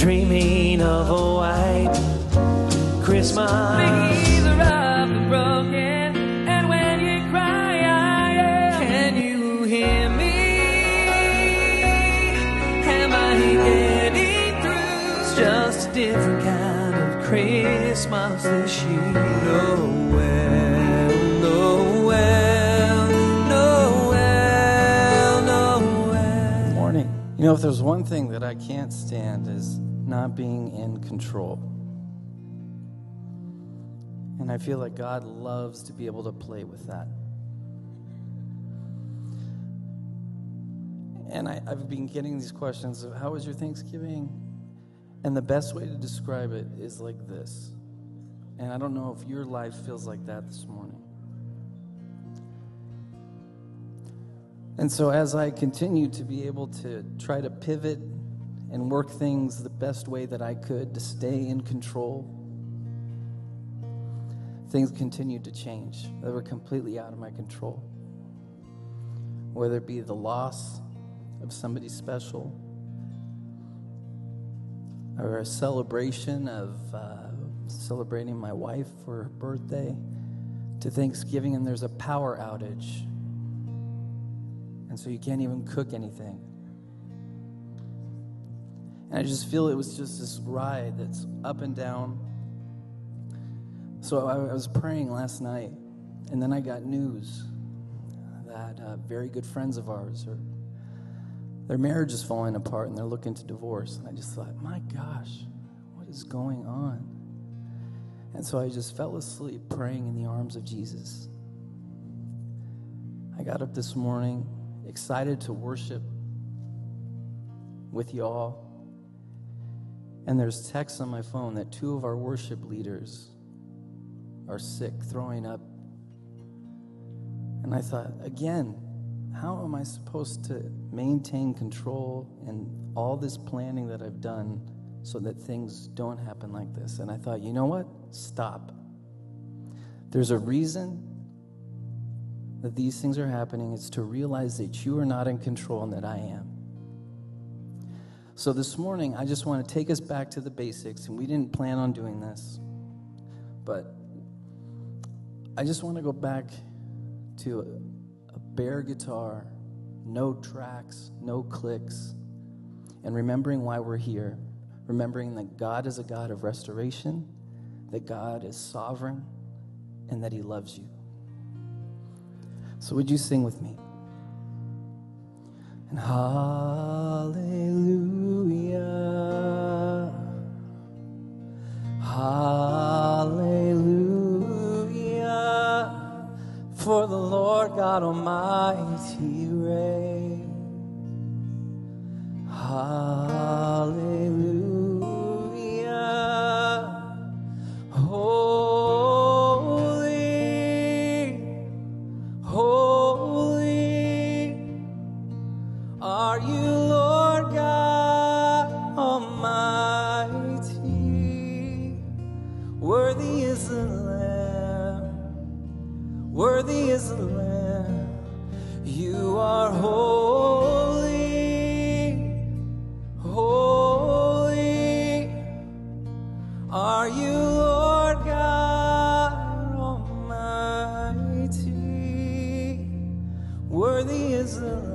dreaming of a white Christmas. Different kind of Christmas this year. Noel, Noel, Noel, Noel. Morning. You know, if there's one thing that I can't stand is not being in control. And I feel like God loves to be able to play with that. And I've been getting these questions of, how was your Thanksgiving? And the best way to describe it is like this. And I don't know if your life feels like that this morning. And so as I continue to be able to try to pivot and work things the best way that I could to stay in control, things continued to change. They were completely out of my control. Whether it be the loss of somebody special, or a celebration of celebrating my wife for her birthday, to Thanksgiving, and there's a power outage. And so you can't even cook anything. And I just feel it was just this ride that's up and down. So I was praying last night, and then I got news that very good friends of ours are, their marriage is falling apart and they're looking to divorce. And I just thought, my gosh, what is going on? And so I just fell asleep praying in the arms of Jesus. I got up this morning excited to worship with y'all. And there's texts on my phone that two of our worship leaders are sick, throwing up. And I thought, again, how am I supposed to maintain control and all this planning that I've done so that things don't happen like this? And I thought, you know what? Stop. There's a reason that these things are happening. It's to realize that you are not in control and that I am. So this morning, I just want to take us back to the basics, and we didn't plan on doing this, but I just want to go back to bare guitar, no tracks, no clicks, and remembering why we're here, remembering that God is a God of restoration, that God is sovereign, and that he loves you. So would you sing with me? And hallelujah, hallelujah, for the Lord God Almighty reigns. Hallelujah. Holy, holy are you, Lord God Almighty. Worthy is the Lamb. Worthy is the Lamb. You are holy, holy are you, Lord God Almighty. Worthy is the Lamb.